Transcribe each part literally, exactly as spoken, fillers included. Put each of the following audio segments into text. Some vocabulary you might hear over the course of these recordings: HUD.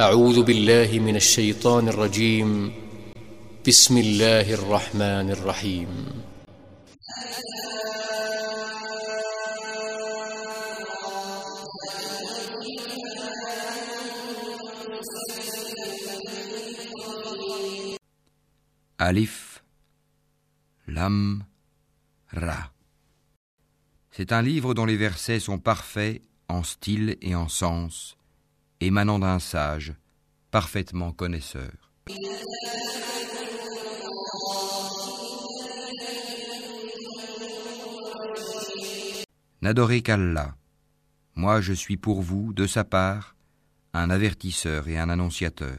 أعوذ بالله من الشيطان الرجيم. بسم الله الرحمن الرحيم. Alif, Lam, Ra. C'est un livre dont les versets sont parfaits en style et en sens, émanant d'un sage, parfaitement connaisseur. N'adorez qu'Allah. Moi je suis pour vous, de sa part, un avertisseur et un annonciateur.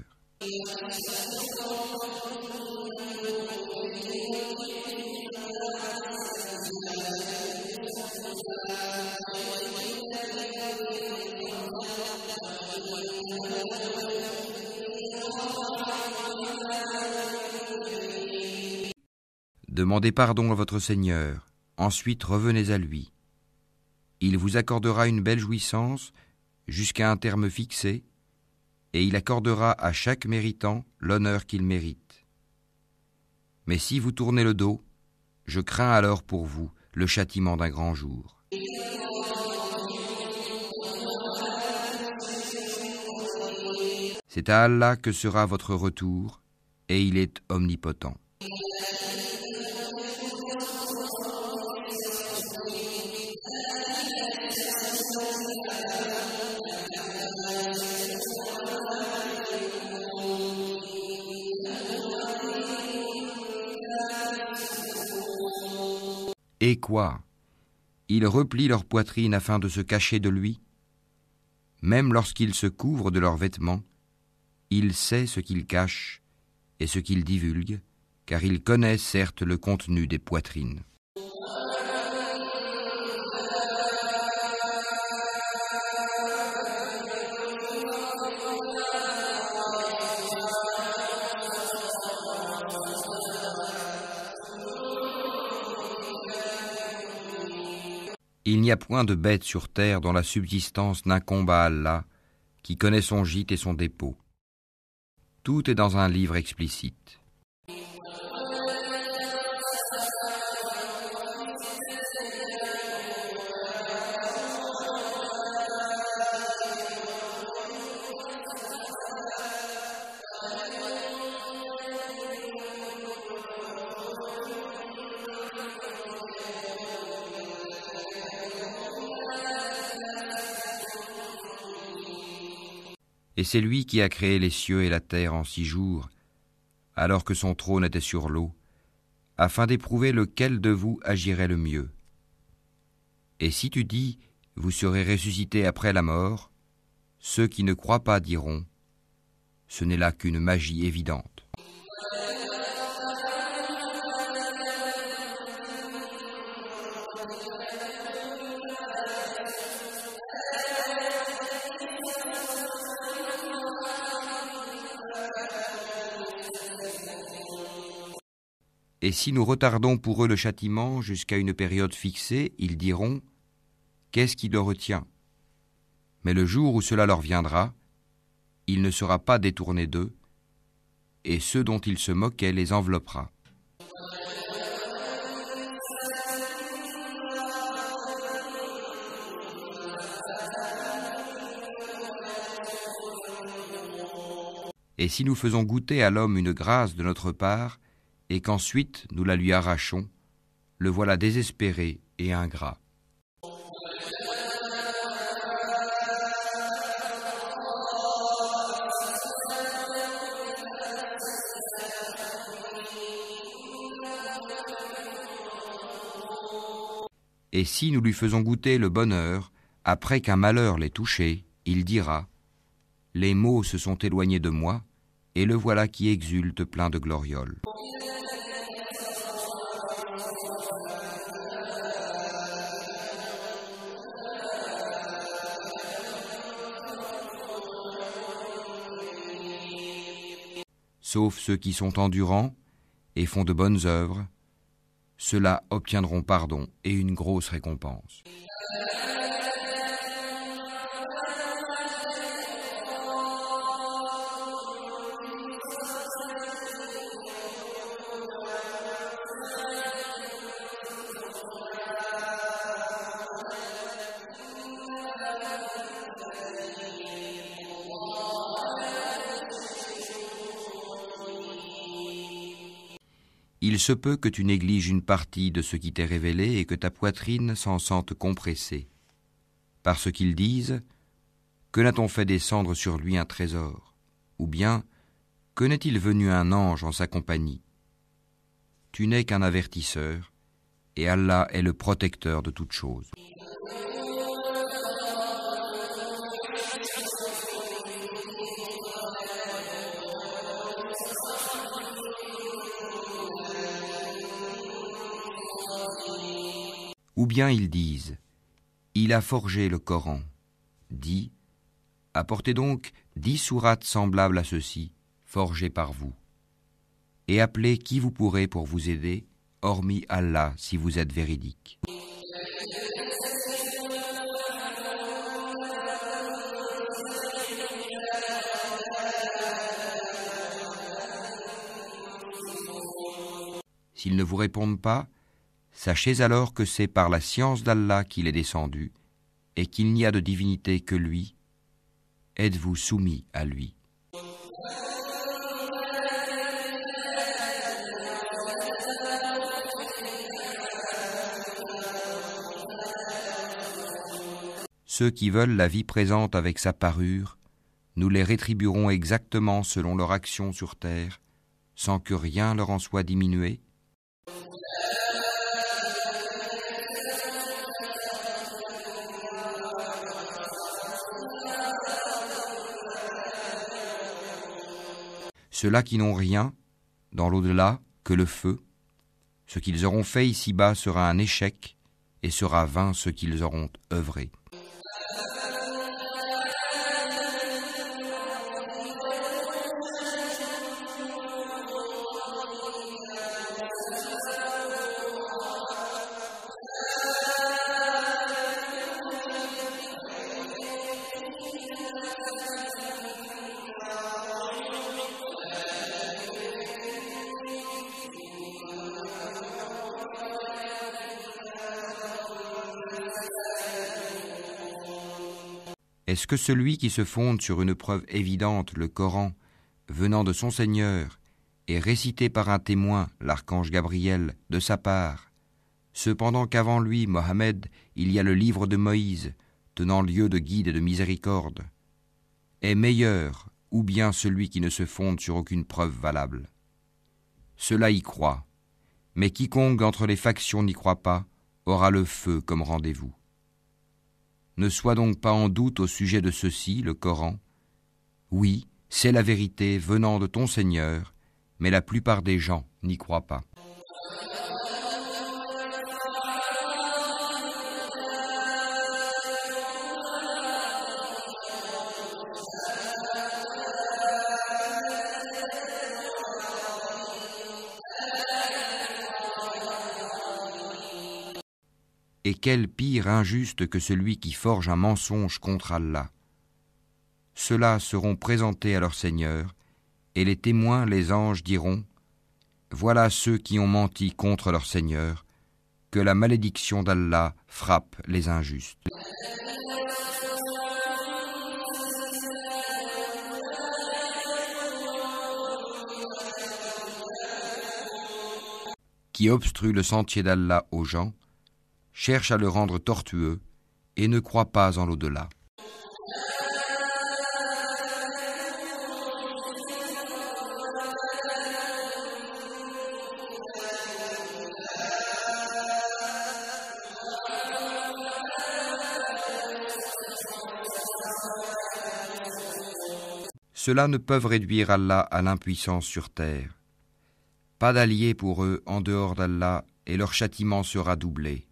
Demandez pardon à votre Seigneur, ensuite revenez à lui. Il vous accordera une belle jouissance jusqu'à un terme fixé, et il accordera à chaque méritant l'honneur qu'il mérite. Mais si vous tournez le dos, je crains alors pour vous le châtiment d'un grand jour. C'est à Allah que sera votre retour, et il est omnipotent. Et quoi? Ils replient leur poitrine afin de se cacher de lui. Même lorsqu'ils se couvrent de leurs vêtements, il sait ce qu'ils cachent et ce qu'ils divulguent, car il connaît certes le contenu des poitrines. Il n'y a point de bête sur terre dont la subsistance n'incombe à Allah, qui connaît son gîte et son dépôt. Tout est dans un livre explicite. Et c'est lui qui a créé les cieux et la terre en six jours, alors que son trône était sur l'eau, afin d'éprouver lequel de vous agirait le mieux. Et si tu dis, vous serez ressuscités après la mort, ceux qui ne croient pas diront, ce n'est là qu'une magie évidente. Et si nous retardons pour eux le châtiment jusqu'à une période fixée, ils diront « Qu'est-ce qui le retient ?» Mais le jour où cela leur viendra, il ne sera pas détourné d'eux, et ceux dont ils se moquaient les enveloppera. Et si nous faisons goûter à l'homme une grâce de notre part, et qu'ensuite nous la lui arrachons, le voilà désespéré et ingrat. Et si nous lui faisons goûter le bonheur, après qu'un malheur l'ait touché, il dira « Les maux se sont éloignés de moi, et le voilà qui exulte plein de glorioles. » Sauf ceux qui sont endurants et font de bonnes œuvres, ceux-là obtiendront pardon et une grosse récompense. il se peut que tu négliges une partie de ce qui t'est révélé et que ta poitrine s'en sente compressée. Par ce qu'ils disent, que n'a-t-on fait descendre sur lui un trésor? Ou bien, que n'est-il venu un ange en sa compagnie? Tu n'es qu'un avertisseur, et Allah est le protecteur de toutes choses. Ou bien ils disent, il a forgé le Coran. Dis, apportez donc dix sourates semblables à ceci, forgées par vous. Et appelez qui vous pourrez pour vous aider, hormis Allah, si vous êtes véridique. S'ils ne vous répondent pas, sachez alors que c'est par la science d'Allah qu'il est descendu et qu'il n'y a de divinité que lui. Êtes-vous soumis à lui? Ceux qui veulent la vie présente avec sa parure, nous les rétribuerons exactement selon leur action sur terre, sans que rien leur en soit diminué. Ceux-là qui n'ont rien, dans l'au-delà, que le feu, ce qu'ils auront fait ici-bas sera un échec et sera vain ce qu'ils auront œuvré. Est-ce que celui qui se fonde sur une preuve évidente, le Coran, venant de son Seigneur, et récité par un témoin, l'archange Gabriel, de sa part, cependant qu'avant lui, Mohammed, il y a le livre de Moïse, tenant lieu de guide et de miséricorde, est meilleur, ou bien celui qui ne se fonde sur aucune preuve valable? Cela y croit, mais quiconque entre les factions n'y croit pas, aura le feu comme rendez-vous. Ne sois donc pas en doute au sujet de ceci, le Coran. Oui, c'est la vérité venant de ton Seigneur, mais la plupart des gens n'y croient pas. Et quel pire injuste que celui qui forge un mensonge contre Allah. Ceux-là seront présentés à leur Seigneur, et les témoins, les anges, diront « Voilà ceux qui ont menti contre leur Seigneur, que la malédiction d'Allah frappe les injustes. » Qui obstrue le sentier d'Allah aux gens, cherche à le rendre tortueux et ne croit pas en l'au-delà. Ceux-là ne peuvent réduire Allah à l'impuissance sur terre. Pas d'alliés pour eux en dehors d'Allah et leur châtiment sera doublé.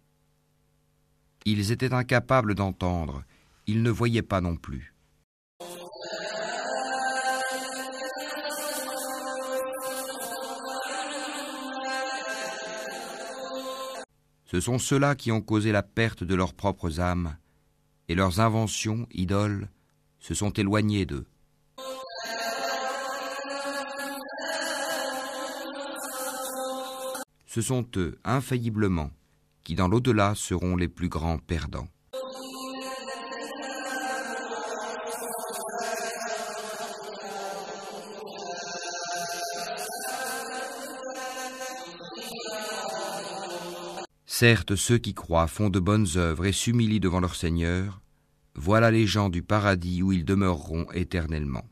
Ils étaient incapables d'entendre, ils ne voyaient pas non plus. Ce sont ceux-là qui ont causé la perte de leurs propres âmes, et leurs inventions, idoles, se sont éloignées d'eux. Ce sont eux, infailliblement, qui dans l'au-delà seront les plus grands perdants. Certes, ceux qui croient font de bonnes œuvres et s'humilient devant leur Seigneur. Voilà les gens du paradis où ils demeureront éternellement.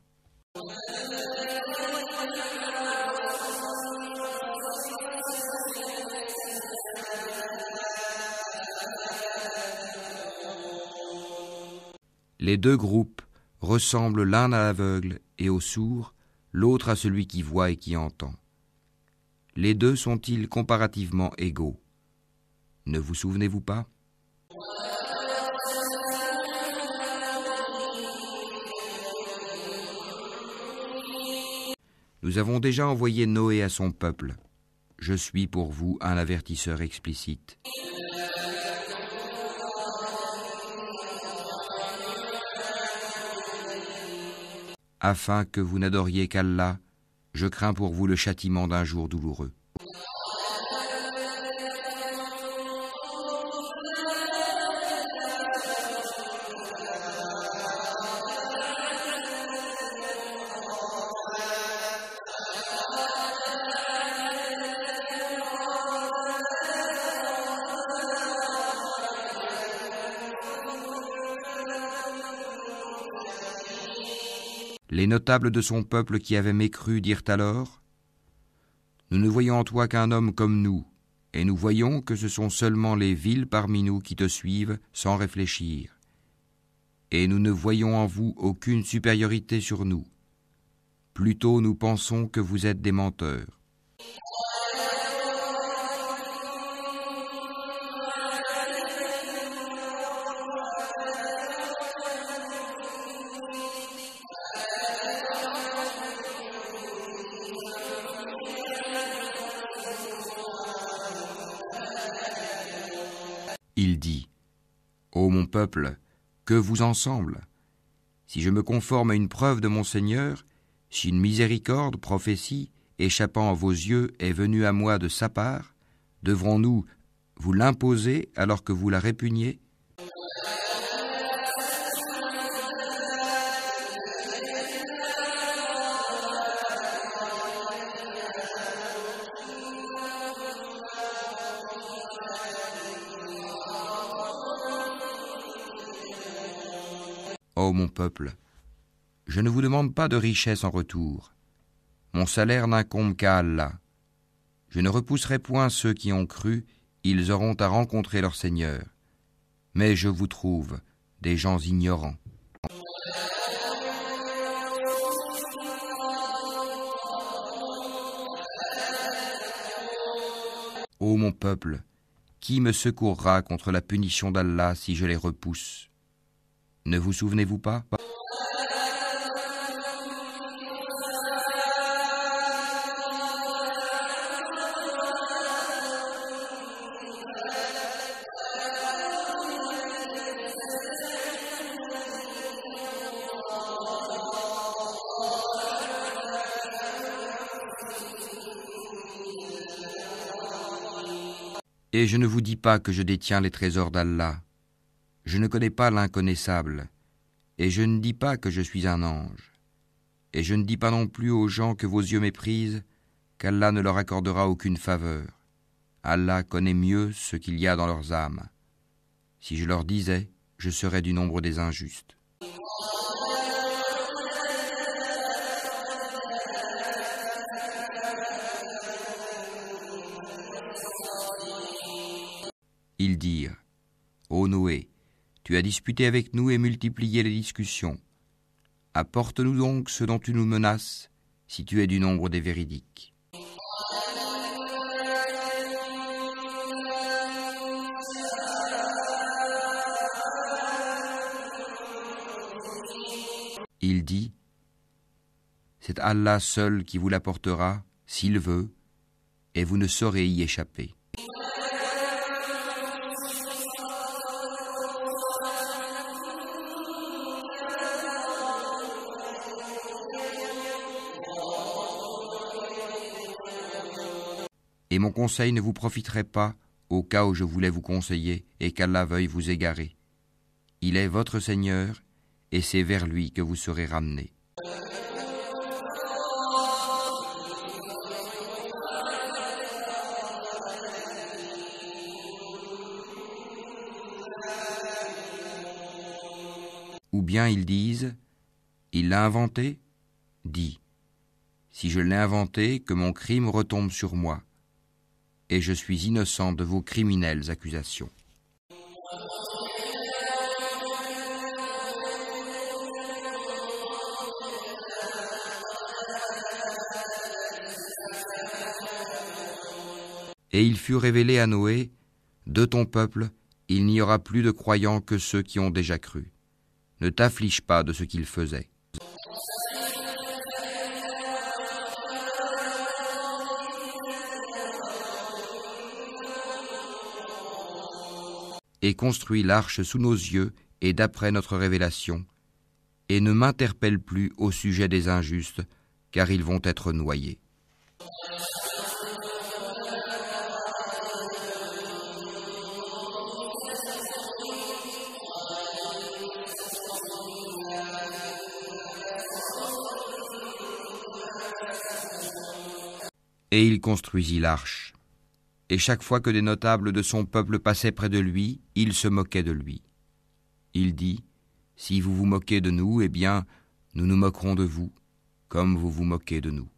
Les deux groupes ressemblent l'un à l'aveugle et au sourd, l'autre à celui qui voit et qui entend. Les deux sont-ils comparativement égaux? Ne vous souvenez-vous pas? Nous avons déjà envoyé Noé à son peuple. Je suis pour vous un avertisseur explicite. Afin que vous n'adoriez qu'Allah, je crains pour vous le châtiment d'un jour douloureux. Les notables de son peuple qui avaient mécru dirent alors : « Nous ne voyons en toi qu'un homme comme nous, et nous voyons que ce sont seulement les villes parmi nous qui te suivent sans réfléchir. Et nous ne voyons en vous aucune supériorité sur nous. Plutôt nous pensons que vous êtes des menteurs. » Il dit : Ô mon peuple, que vous ensemble ? Si je me conforme à une preuve de mon Seigneur, si une miséricorde, prophétie, échappant à vos yeux, est venue à moi de sa part, devrons-nous vous l'imposer alors que vous la répugniez ? Ô mon peuple, je ne vous demande pas de richesse en retour. Mon salaire n'incombe qu'à Allah. Je ne repousserai point ceux qui ont cru, ils auront à rencontrer leur Seigneur. Mais je vous trouve des gens ignorants. Ô mon peuple, qui me secourra contre la punition d'Allah si je les repousse ? Ne vous souvenez-vous pas? Et je ne vous dis pas que je détiens les trésors d'Allah. Je ne connais pas l'inconnaissable, et je ne dis pas que je suis un ange. Et je ne dis pas non plus aux gens que vos yeux méprisent qu'Allah ne leur accordera aucune faveur. Allah connaît mieux ce qu'il y a dans leurs âmes. Si je leur disais, je serais du nombre des injustes. Ils dirent : Ô Noé, tu as disputé avec nous et multiplié les discussions. Apporte-nous donc ce dont tu nous menaces, si tu es du nombre des véridiques. Il dit : C'est Allah seul qui vous l'apportera, s'il veut, et vous ne saurez y échapper. Et mon conseil ne vous profiterait pas au cas où je voulais vous conseiller et qu'Allah veuille vous égarer. Il est votre Seigneur et c'est vers lui que vous serez ramenés. bien ils disent « Il l'a inventé ?» Dis « Si je l'ai inventé, que mon crime retombe sur moi, et je suis innocent de vos criminelles accusations. » Et il fut révélé à Noé, « De ton peuple, il n'y aura plus de croyants que ceux qui ont déjà cru. Ne t'afflige pas de ce qu'il faisait. » Et construis l'arche sous nos yeux et d'après notre révélation, et ne m'interpelle plus au sujet des injustes, car ils vont être noyés. Et il construisit l'arche. Et chaque fois que des notables de son peuple passaient près de lui, il se moquait de lui. Il dit, « Si vous vous moquez de nous, eh bien, nous nous moquerons de vous, comme vous vous moquez de nous. »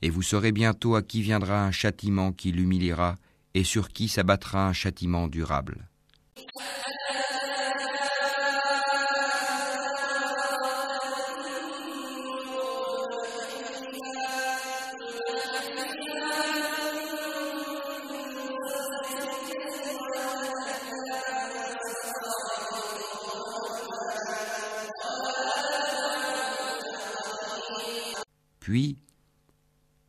Et vous saurez bientôt à qui viendra un châtiment qui l'humiliera et sur qui s'abattra un châtiment durable. Puis,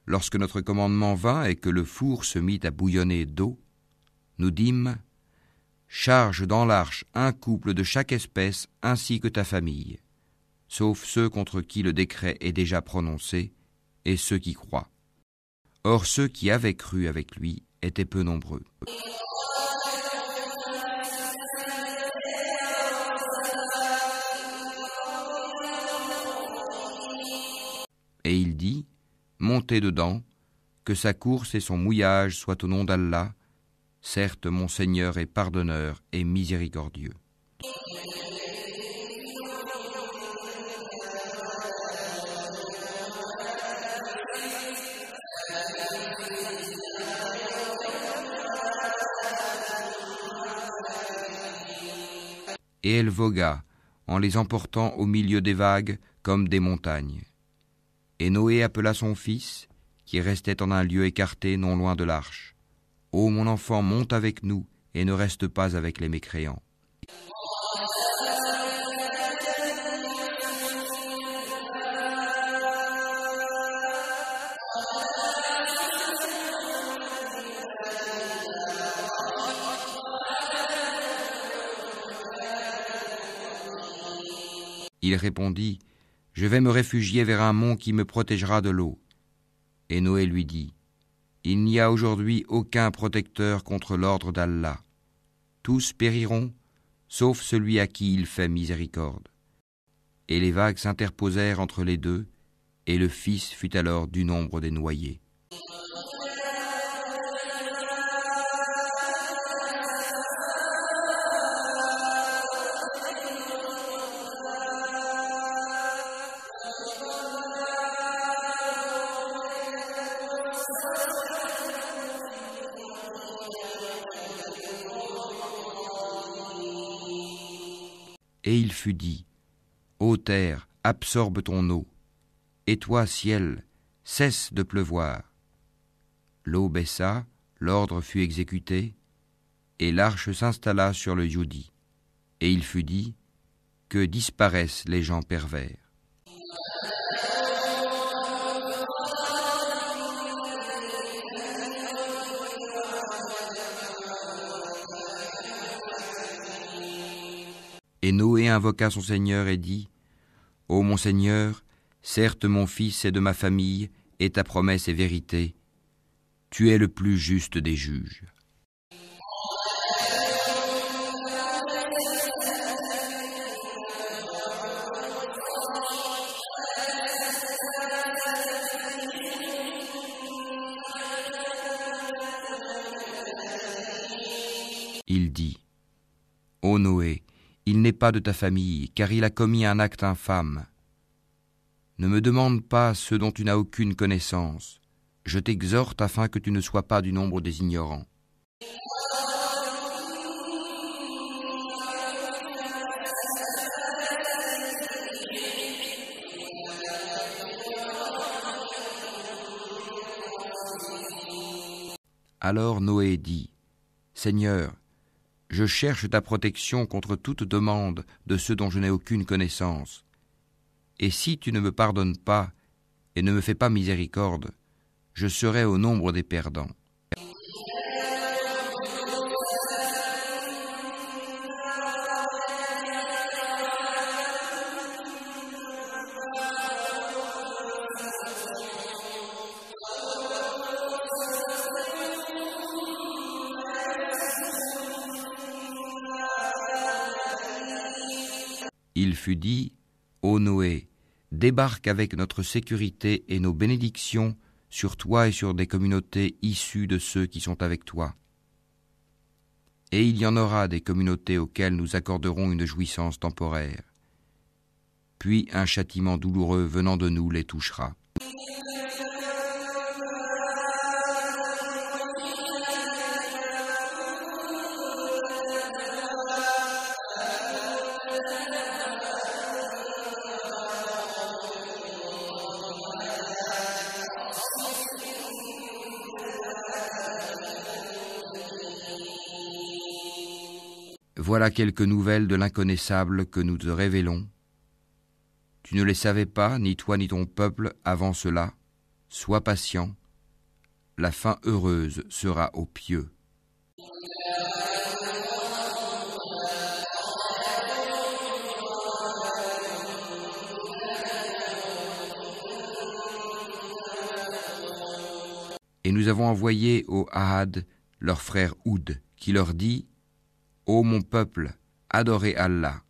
lorsque notre commandement vint et que le four se mit à bouillonner d'eau, nous dîmes « Charge dans l'arche un couple de chaque espèce ainsi que ta famille, sauf ceux contre qui le décret est déjà prononcé et ceux qui croient. » Or ceux qui avaient cru avec lui étaient peu nombreux. Et il dit, montez dedans, que sa course et son mouillage soient au nom d'Allah, certes mon Seigneur est pardonneur et miséricordieux. Et elle vogua, en les emportant au milieu des vagues comme des montagnes. Et Noé appela son fils, qui restait en un lieu écarté non loin de l'arche. « Ô mon enfant, monte avec nous et ne reste pas avec les mécréants. » Il répondit, « Je vais me réfugier vers un mont qui me protégera de l'eau. » Et Noé lui dit, « Il n'y a aujourd'hui aucun protecteur contre l'ordre d'Allah. Tous périront, sauf celui à qui il fait miséricorde. » Et les vagues s'interposèrent entre les deux, et le fils fut alors du nombre des noyés. Et il fut dit, « Ô terre, absorbe ton eau, et toi, ciel, cesse de pleuvoir. » L'eau baissa, l'ordre fut exécuté, et l'arche s'installa sur le Hudi. Et il fut dit, « Que disparaissent les gens pervers. » Et Noé invoqua son Seigneur et dit, « Ô mon Seigneur, certes mon fils est de ma famille, et ta promesse est vérité. Tu es le plus juste des juges. » Il dit : Ô Noé, il n'est pas de ta famille, car il a commis un acte infâme. Ne me demande pas ce dont tu n'as aucune connaissance. Je t'exhorte afin que tu ne sois pas du nombre des ignorants. Alors Noé dit : Seigneur, je cherche ta protection contre toute demande de ceux dont je n'ai aucune connaissance. Et si tu ne me pardonnes pas et ne me fais pas miséricorde, je serai au nombre des perdants. Il fut dit : Ô Noé, débarque avec notre sécurité et nos bénédictions sur toi et sur des communautés issues de ceux qui sont avec toi. Et il y en aura des communautés auxquelles nous accorderons une jouissance temporaire. Puis un châtiment douloureux venant de nous les touchera. Voilà quelques nouvelles de l'inconnaissable que nous te révélons. Tu ne les savais pas, ni toi ni ton peuple, avant cela. Sois patient. La fin heureuse sera aux pieux. Et nous avons envoyé aux H U D leur frère Houd, qui leur dit : Ô mon peuple, adorez Allah.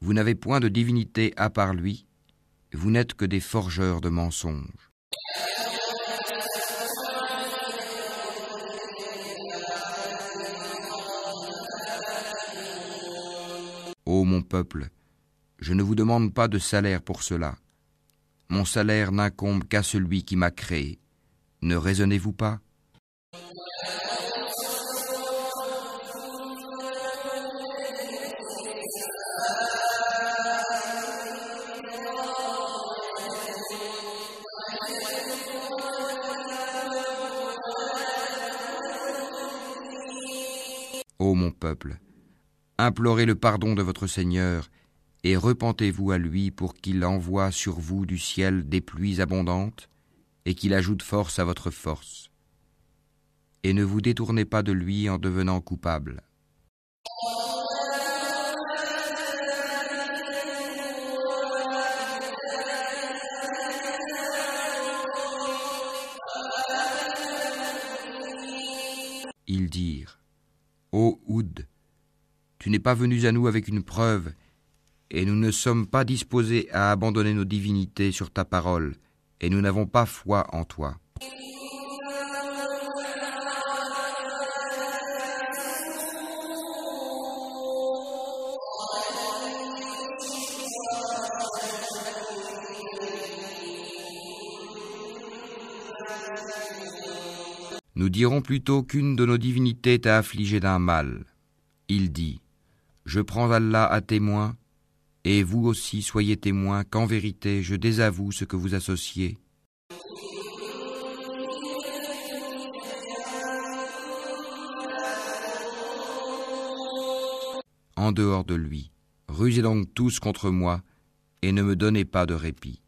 Vous n'avez point de divinité à part lui, vous n'êtes que des forgeurs de mensonges. Ô mon peuple, je ne vous demande pas de salaire pour cela. Mon salaire n'incombe qu'à celui qui m'a créé. Ne raisonnez-vous pas ? Ô mon peuple, implorez le pardon de votre Seigneur et repentez-vous à lui pour qu'il envoie sur vous du ciel des pluies abondantes et qu'il ajoute force à votre force. Et ne vous détournez pas de lui en devenant coupable. Ils dirent : Ô Houd, tu n'es pas venu à nous avec une preuve, et nous ne sommes pas disposés à abandonner nos divinités sur ta parole, et nous n'avons pas foi en toi. Nous dirons plutôt qu'une de nos divinités t'a affligé d'un mal. Il dit : Je prends Allah à témoin, et vous aussi soyez témoins qu'en vérité je désavoue ce que vous associez. En dehors de lui, rusez donc tous contre moi, et ne me donnez pas de répit.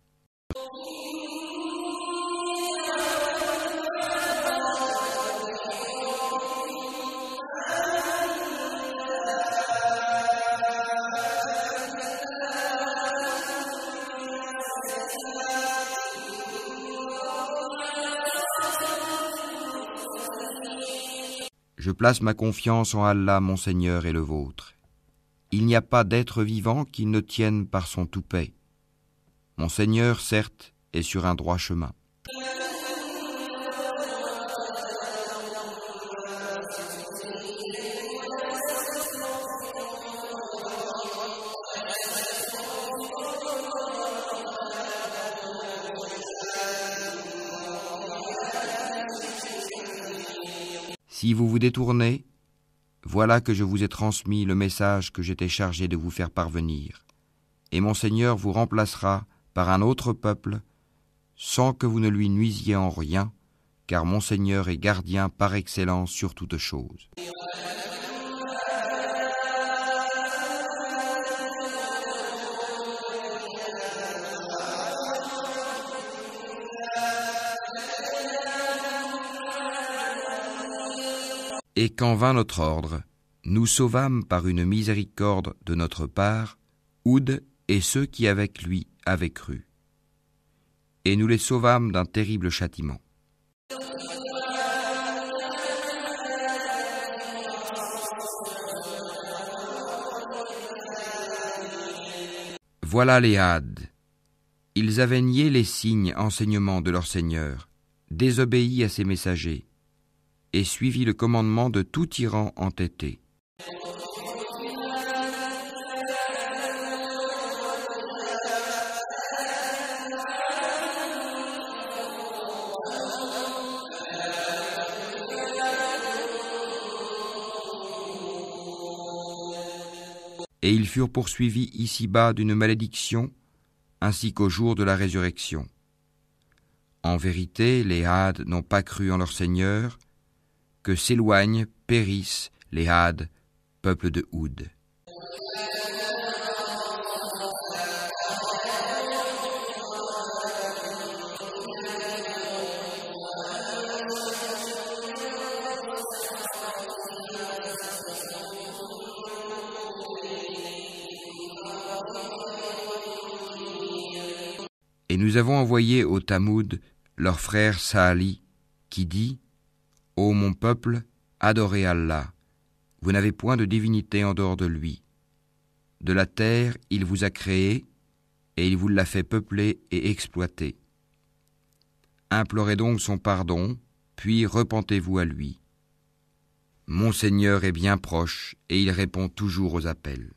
Je place ma confiance en Allah, mon Seigneur et le vôtre. Il n'y a pas d'être vivant qui ne tienne par son toupet. Mon Seigneur, certes, est sur un droit chemin. Si vous vous détournez, voilà que je vous ai transmis le message que j'étais chargé de vous faire parvenir, et mon Seigneur vous remplacera par un autre peuple, sans que vous ne lui nuisiez en rien, car mon Seigneur est gardien par excellence sur toutes choses. Et quand vint notre ordre, nous sauvâmes par une miséricorde de notre part, Hud et ceux qui avec lui avaient cru. Et nous les sauvâmes d'un terrible châtiment. Voilà les H U D. Ils avaient nié les signes enseignements de leur Seigneur, désobéi à ses messagers, et suivit le commandement de tout tyran entêté. Et ils furent poursuivis ici-bas d'une malédiction, ainsi qu'au jour de la résurrection. En vérité, les H U D n'ont pas cru en leur Seigneur, que s'éloignent, périssent les H U D, peuple de Hud. Et nous avons envoyé au Thamoud leur frère Saali, qui dit: Ô mon peuple, adorez Allah, vous n'avez point de divinité en dehors de lui. De la terre, il vous a créé, et il vous l'a fait peupler et exploiter. Implorez donc son pardon, puis repentez-vous à lui. Mon Seigneur est bien proche, et il répond toujours aux appels.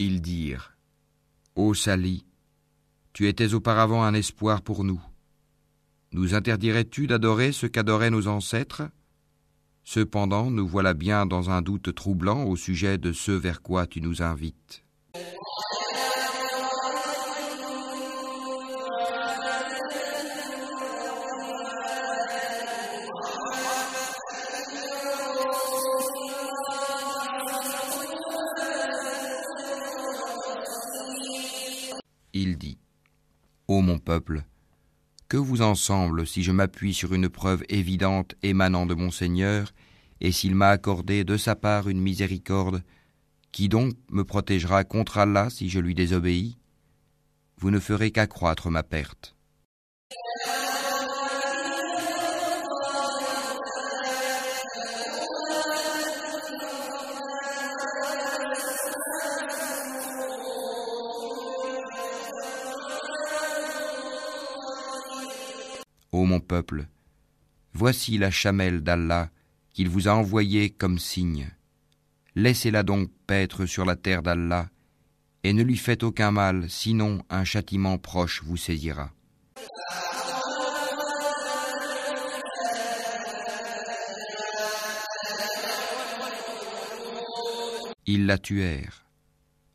Ils dirent: Ô Saali, tu étais auparavant un espoir pour nous. Nous interdirais-tu d'adorer ce qu'adoraient nos ancêtres? Cependant, nous voilà bien dans un doute troublant au sujet de ce vers quoi tu nous invites. Il dit: Ô mon peuple, que vous en semble si je m'appuie sur une preuve évidente émanant de mon Seigneur, et s'il m'a accordé de sa part une miséricorde, qui donc me protégera contre Allah si je lui désobéis? Vous ne ferez qu'accroître ma perte. Ô mon peuple, voici la chamelle d'Allah qu'il vous a envoyée comme signe. Laissez-la donc paître sur la terre d'Allah, et ne lui faites aucun mal, sinon un châtiment proche vous saisira. Ils la tuèrent.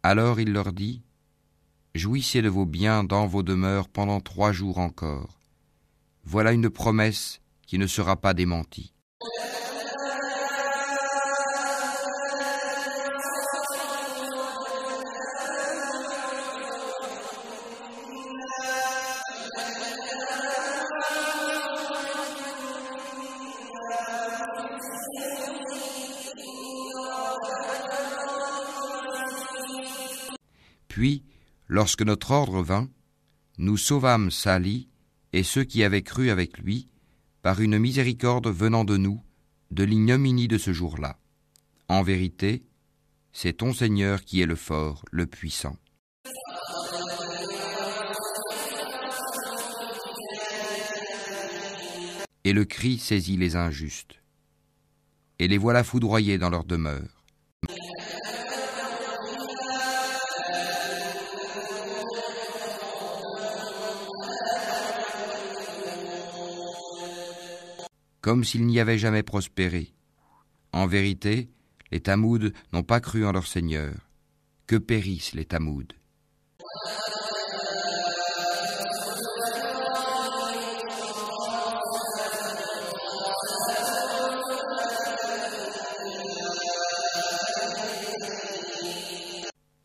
Alors il leur dit: Jouissez de vos biens dans vos demeures pendant trois jours encore. Voilà une promesse qui ne sera pas démentie. Puis, lorsque notre ordre vint, nous sauvâmes Saali et ceux qui avaient cru avec lui, par une miséricorde venant de nous, de l'ignominie de ce jour-là. En vérité, c'est ton Seigneur qui est le fort, le puissant. et le cri saisit les injustes. Et les voilà foudroyés dans leur demeure. Comme s'ils n'y avaient jamais prospéré. En vérité, les Tamouds n'ont pas cru en leur Seigneur. Que périssent les Tamouds.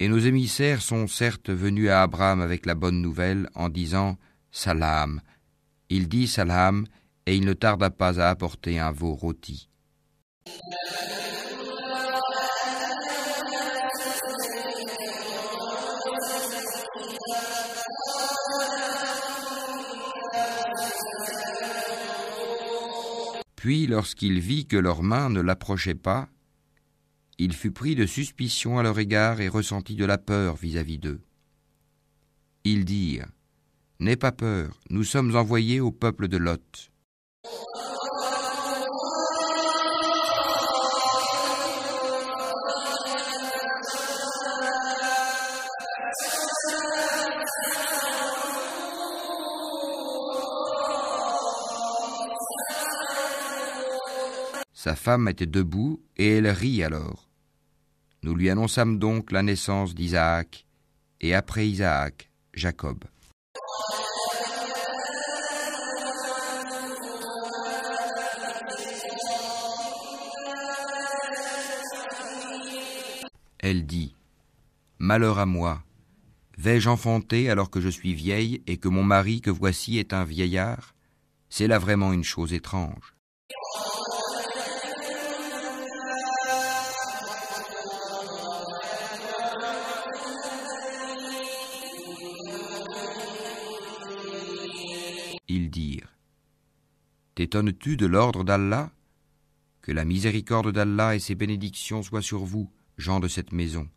Et nos émissaires sont certes venus à Abraham avec la bonne nouvelle en disant « Salam ». Il dit « Salam » et il ne tarda pas à apporter un veau rôti. Puis, lorsqu'il vit que leurs mains ne l'approchaient pas, il fut pris de suspicion à leur égard et ressentit de la peur vis-à-vis d'eux. Ils dirent : « N'aie pas peur, nous sommes envoyés au peuple de Lot. » Sa femme était debout et elle rit alors. Nous lui annonçâmes donc la naissance d'Isaac et après Isaac, Jacob. Elle dit : « Malheur à moi, vais-je enfanter alors que je suis vieille et que mon mari que voici est un vieillard ? C'est là vraiment une chose étrange. » Ils dirent : « T'étonnes-tu de l'ordre d'Allah ? Que la miséricorde d'Allah et ses bénédictions soient sur vous, gens de cette maison.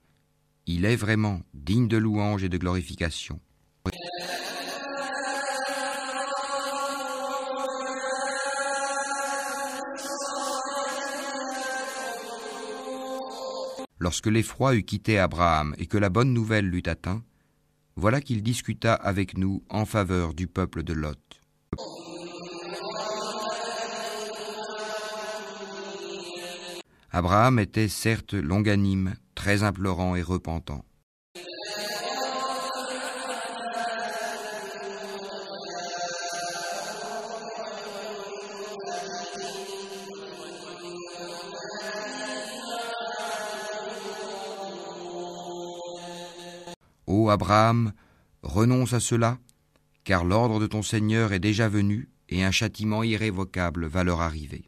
Il est vraiment digne de louange et de glorification. » Lorsque l'effroi eut quitté Abraham et que la bonne nouvelle l'eut atteint, voilà qu'il discuta avec nous en faveur du peuple de Lot. Abraham était certes longanime, très implorant et repentant. Ô Abraham, renonce à cela, car l'ordre de ton Seigneur est déjà venu et un châtiment irrévocable va leur arriver.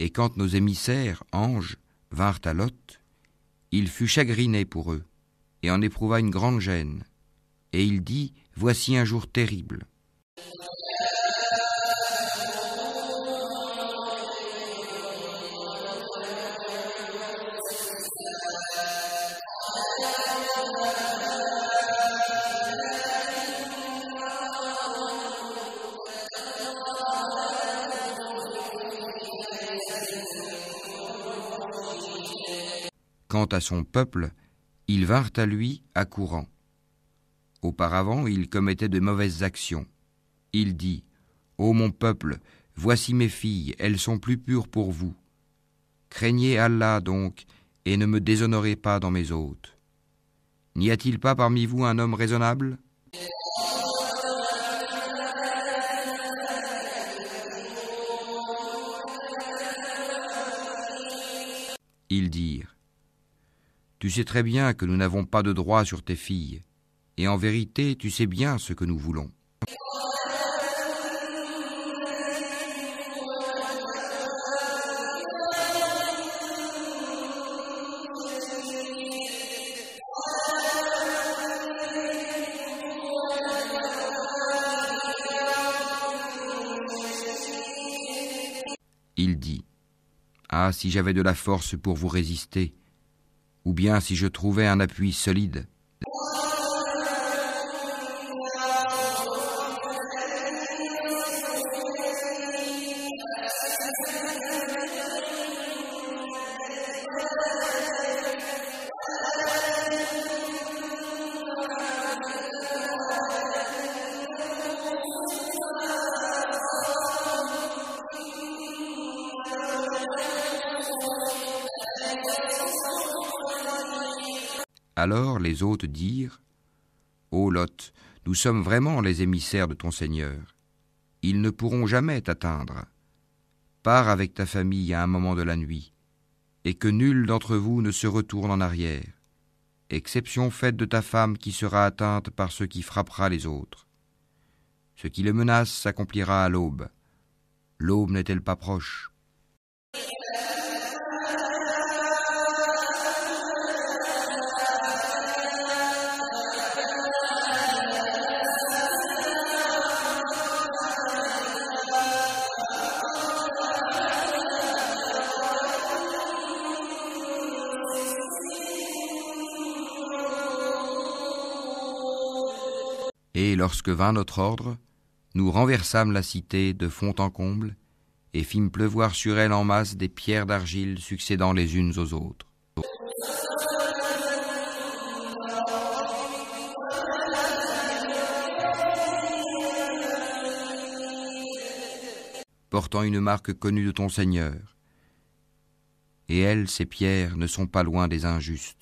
Et quand nos émissaires, anges, vinrent à Lot, il fut chagriné pour eux, et en éprouva une grande gêne. Et il dit : « Voici un jour terrible. » Quant à son peuple, ils vinrent à lui accourant. Auparavant, il commettait de mauvaises actions. Il dit : « Ô mon peuple, voici mes filles, elles sont plus pures pour vous. Craignez Allah donc, et ne me déshonorez pas dans mes hôtes. N'y a-t-il pas parmi vous un homme raisonnable ? » Ils dirent : « Tu sais très bien que nous n'avons pas de droit sur tes filles. Et en vérité, tu sais bien ce que nous voulons. » Il dit : Ah, si j'avais de la force pour vous résister, ou bien si je trouvais un appui solide. Alors les hôtes dirent : Ô Lot, nous sommes vraiment les émissaires de ton Seigneur. Ils ne pourront jamais t'atteindre. Pars avec ta famille à un moment de la nuit, et que nul d'entre vous ne se retourne en arrière, exception faite de ta femme qui sera atteinte par ce qui frappera les autres. Ce qui le menace s'accomplira à l'aube. L'aube n'est-elle pas proche ? Et lorsque vint notre ordre, nous renversâmes la cité de fond en comble et fîmes pleuvoir sur elle en masse des pierres d'argile succédant les unes aux autres. Portant une marque connue de ton Seigneur, et elles, ces pierres, ne sont pas loin des injustes.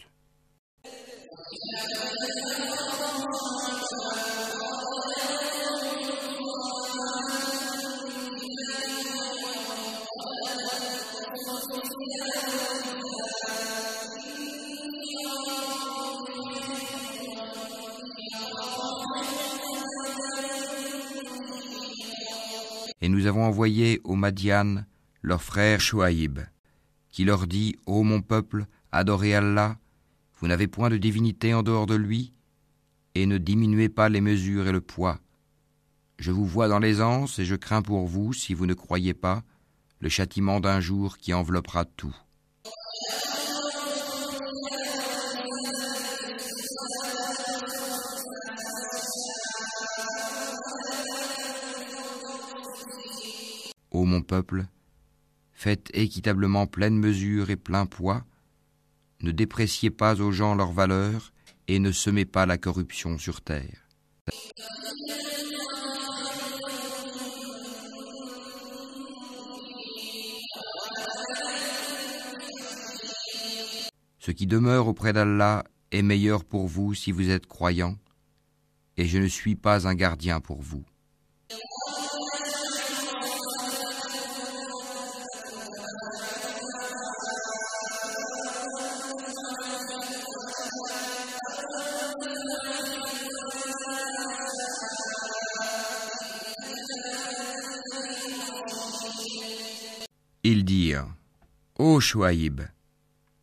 Et nous avons envoyé aux Madian leur frère Chouaïb, qui leur dit : Ô mon peuple, adorez Allah, vous n'avez point de divinité en dehors de lui, et ne diminuez pas les mesures et le poids. Je vous vois dans l'aisance, et je crains pour vous, si vous ne croyez pas, le châtiment d'un jour qui enveloppera tout. Ô mon peuple, faites équitablement pleine mesure et plein poids, ne dépréciez pas aux gens leur valeur et ne semez pas la corruption sur terre. Ce qui demeure auprès d'Allah est meilleur pour vous si vous êtes croyants, et je ne suis pas un gardien pour vous. Ils dirent : Ô Chouaïb,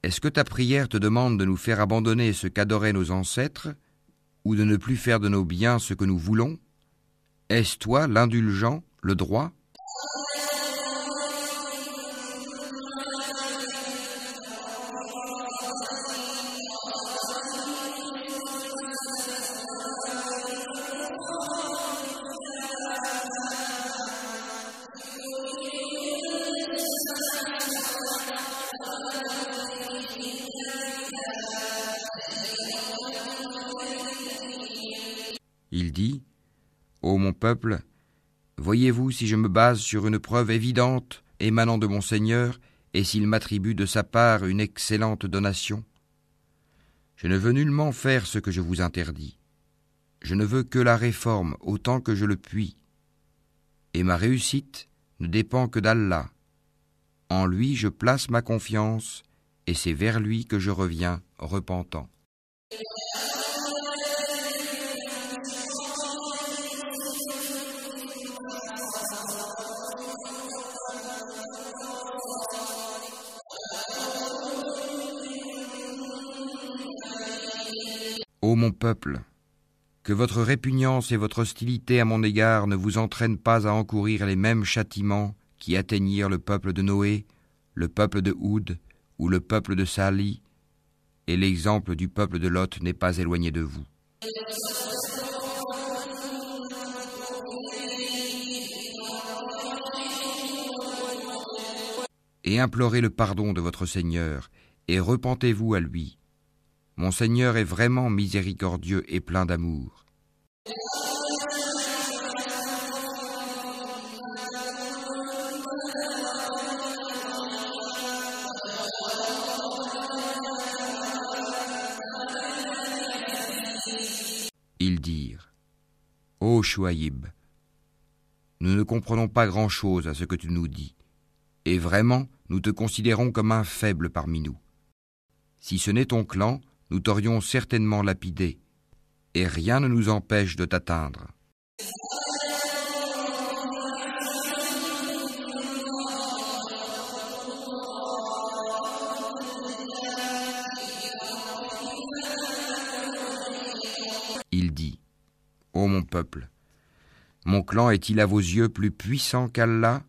est-ce que ta prière te demande de nous faire abandonner ce qu'adoraient nos ancêtres, ou de ne plus faire de nos biens ce que nous voulons ? Est-ce toi l'indulgent, le droit ? Il dit : Ô mon peuple, voyez-vous si je me base sur une preuve évidente émanant de mon Seigneur et s'il m'attribue de sa part une excellente donation ? Je ne veux nullement faire ce que je vous interdis. Je ne veux que la réforme autant que je le puis. Et ma réussite ne dépend que d'Allah. En lui je place ma confiance et c'est vers lui que je reviens repentant. Ô mon peuple, que votre répugnance et votre hostilité à mon égard ne vous entraînent pas à encourir les mêmes châtiments qui atteignirent le peuple de Noé, le peuple de Houd ou le peuple de Salih, et l'exemple du peuple de Lot n'est pas éloigné de vous. Et implorez le pardon de votre Seigneur, et repentez-vous à lui. Mon Seigneur est vraiment miséricordieux et plein d'amour. Ils dirent : Ô Chouaïb, nous ne comprenons pas grand-chose à ce que tu nous dis, et vraiment, nous te considérons comme un faible parmi nous. Si ce n'est ton clan, nous t'aurions certainement lapidé, et rien ne nous empêche de t'atteindre. Il dit : Ô mon peuple, mon clan est-il à vos yeux plus puissant qu'Allah,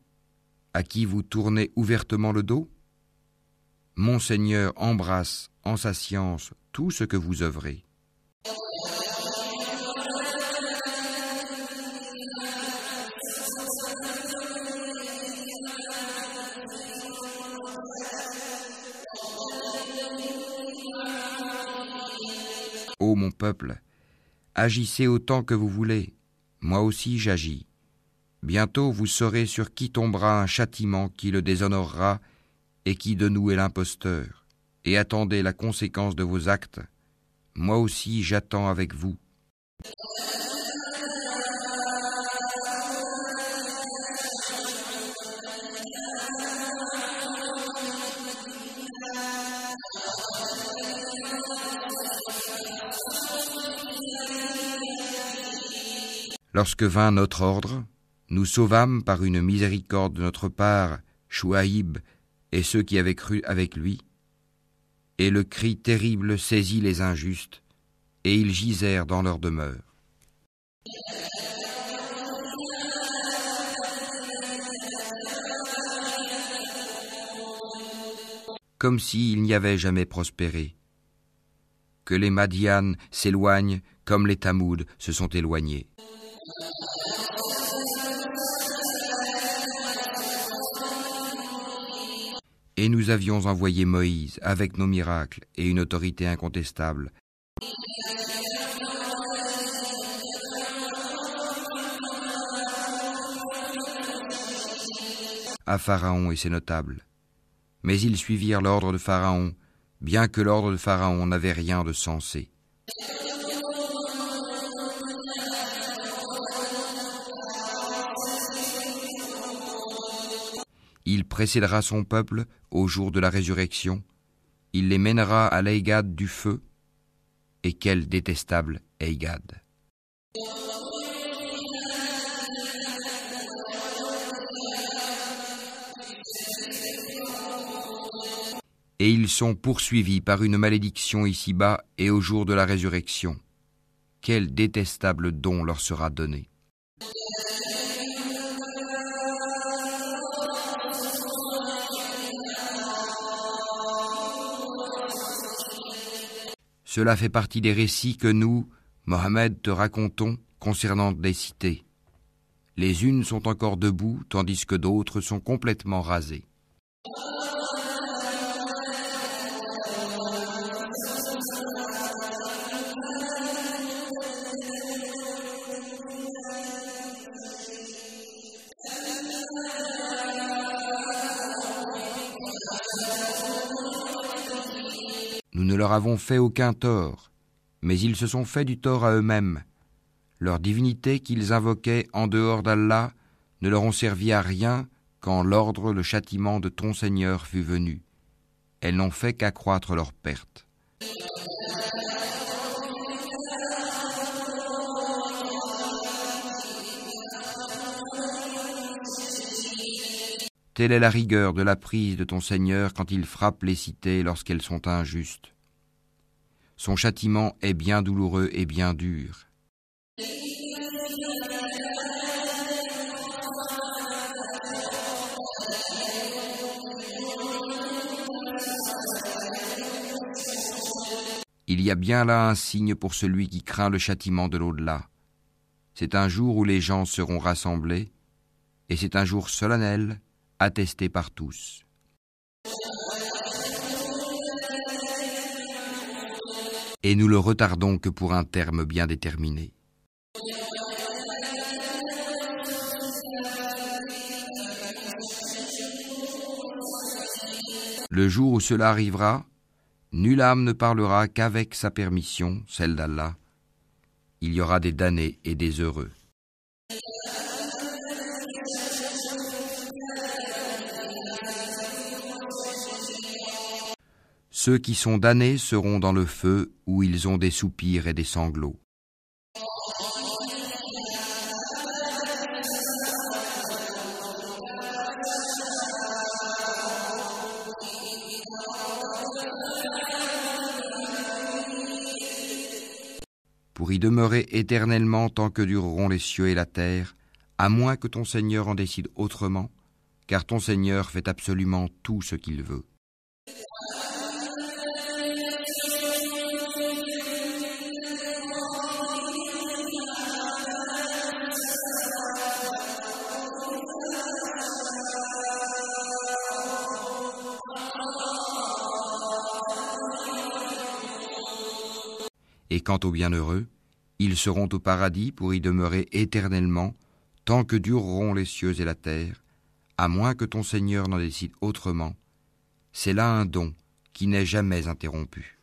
à qui vous tournez ouvertement le dos ? Mon Seigneur embrasse en sa science tout ce que vous œuvrez. Ô mon peuple, agissez autant que vous voulez, moi aussi j'agis. Bientôt vous saurez sur qui tombera un châtiment qui le déshonorera et qui de nous est l'imposteur. Et attendez la conséquence de vos actes. Moi aussi j'attends avec vous. Lorsque vint notre ordre, nous sauvâmes par une miséricorde de notre part Chouaïb et ceux qui avaient cru avec lui, et le cri terrible saisit les injustes, et ils gisèrent dans leur demeure. Comme s'il n'y avait jamais prospéré. Que les Madianes s'éloignent comme les Tamouds se sont éloignés. Et nous avions envoyé Moïse avec nos miracles et une autorité incontestable. À Pharaon et ses notables. Mais ils suivirent l'ordre de Pharaon, bien que l'ordre de Pharaon n'avait rien de sensé. Il précédera son peuple au jour de la résurrection. Il les mènera à l'Eygad du feu. Et quel détestable Eygad! Et ils sont poursuivis par une malédiction ici-bas et au jour de la résurrection. Quel détestable don leur sera donné! Cela fait partie des récits que nous, Mohammed, te racontons concernant des cités. Les unes sont encore debout, tandis que d'autres sont complètement rasées. Nous ne leur avons fait aucun tort, mais ils se sont fait du tort à eux-mêmes. Leur divinité qu'ils invoquaient en dehors d'Allah ne leur ont servi à rien quand l'ordre, le châtiment de ton Seigneur fut venu. Elles n'ont fait qu'accroître leur perte. Telle est la rigueur de la prise de ton Seigneur quand il frappe les cités lorsqu'elles sont injustes. Son châtiment est bien douloureux et bien dur. Il y a bien là un signe pour celui qui craint le châtiment de l'au-delà. C'est un jour où les gens seront rassemblés, et c'est un jour solennel, attesté par tous. Et nous le retardons que pour un terme bien déterminé. Le jour où cela arrivera, nulle âme ne parlera qu'avec sa permission, celle d'Allah. Il y aura des damnés et des heureux. Ceux qui sont damnés seront dans le feu où ils ont des soupirs et des sanglots. Pour y demeurer éternellement tant que dureront les cieux et la terre, à moins que ton Seigneur en décide autrement, car ton Seigneur fait absolument tout ce qu'il veut. Et quant aux bienheureux, ils seront au paradis pour y demeurer éternellement, tant que dureront les cieux et la terre, à moins que ton Seigneur n'en décide autrement. C'est là un don qui n'est jamais interrompu.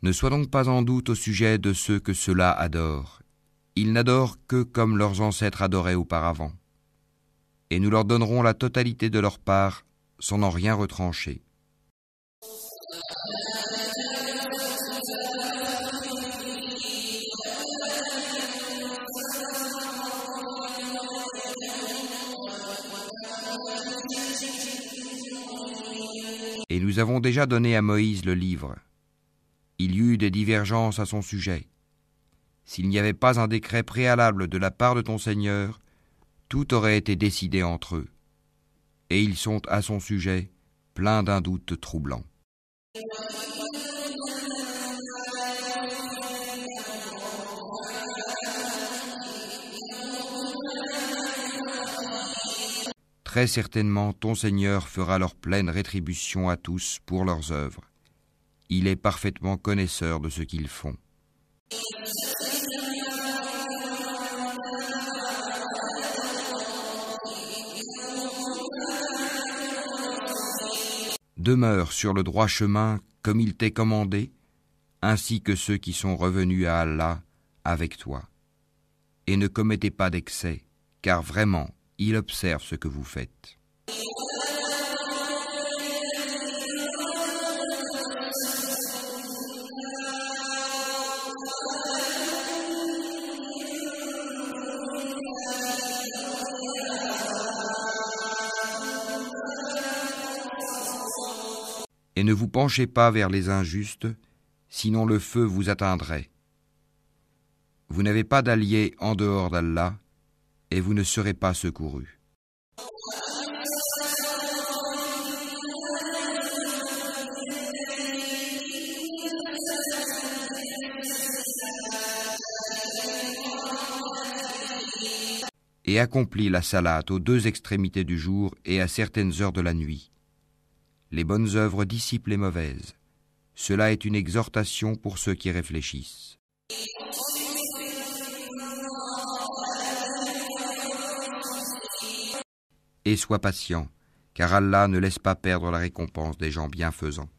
Ne sois donc pas en doute au sujet de ceux que ceux-là adorent. Ils n'adorent que comme leurs ancêtres adoraient auparavant. Et nous leur donnerons la totalité de leur part, sans en rien retrancher. Et nous avons déjà donné à Moïse le livre. Il y eut des divergences à son sujet. S'il n'y avait pas un décret préalable de la part de ton Seigneur, tout aurait été décidé entre eux. Et ils sont à son sujet pleins d'un doute troublant. Très certainement, ton Seigneur fera leur pleine rétribution à tous pour leurs œuvres. Il est parfaitement connaisseur de ce qu'ils font. Demeure sur le droit chemin comme il t'est commandé, ainsi que ceux qui sont revenus à Allah avec toi. Et ne commettez pas d'excès, car vraiment, il observe ce que vous faites. Et ne vous penchez pas vers les injustes, sinon le feu vous atteindrait. Vous n'avez pas d'alliés en dehors d'Allah, et vous ne serez pas secourus. Et accomplis la salate aux deux extrémités du jour et à certaines heures de la nuit. Les bonnes œuvres dissipent les mauvaises. Cela est une exhortation pour ceux qui réfléchissent. Et sois patient, car Allah ne laisse pas perdre la récompense des gens bienfaisants.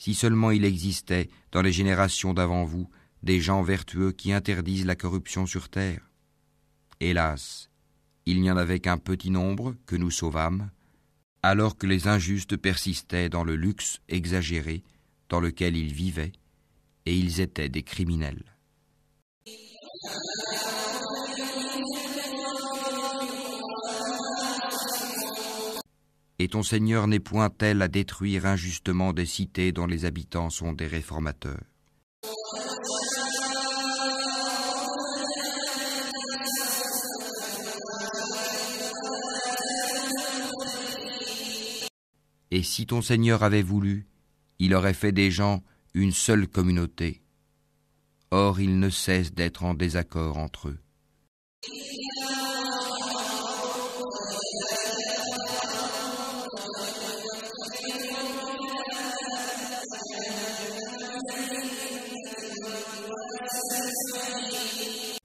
Si seulement il existait, dans les générations d'avant vous, des gens vertueux qui interdisent la corruption sur terre. Hélas, il n'y en avait qu'un petit nombre que nous sauvâmes, alors que les injustes persistaient dans le luxe exagéré dans lequel ils vivaient, et ils étaient des criminels. Et ton Seigneur n'est point tel à détruire injustement des cités dont les habitants sont des réformateurs. Et si ton Seigneur avait voulu, il aurait fait des gens une seule communauté. Or, ils ne cessent d'être en désaccord entre eux.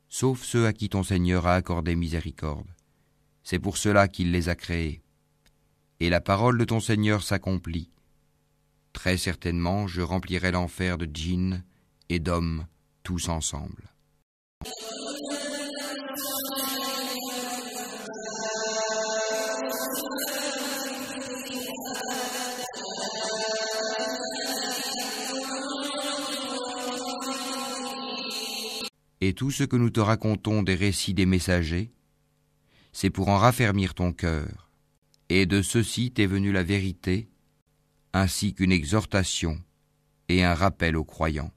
Sauf ceux à qui ton Seigneur a accordé miséricorde. C'est pour cela qu'il les a créés. Et la parole de ton Seigneur s'accomplit. Très certainement, je remplirai l'enfer de djinns et d'hommes, tous ensemble. Et tout ce que nous te racontons des récits des messagers, c'est pour en raffermir ton cœur. Et de ceci t'est venue la vérité, ainsi qu'une exhortation et un rappel aux croyants.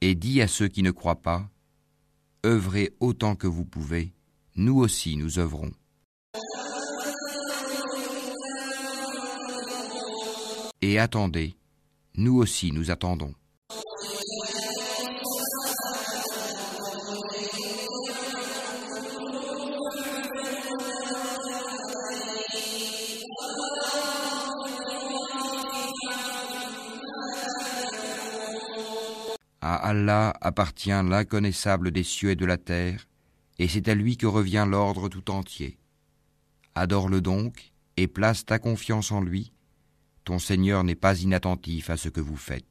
Et dis à ceux qui ne croient pas, œuvrez autant que vous pouvez, nous aussi nous œuvrons. Et attendez, nous aussi nous attendons. À Allah appartient l'inconnaissable des cieux et de la terre, et c'est à lui que revient l'ordre tout entier. Adore-le donc et place ta confiance en lui. Ton Seigneur n'est pas inattentif à ce que vous faites.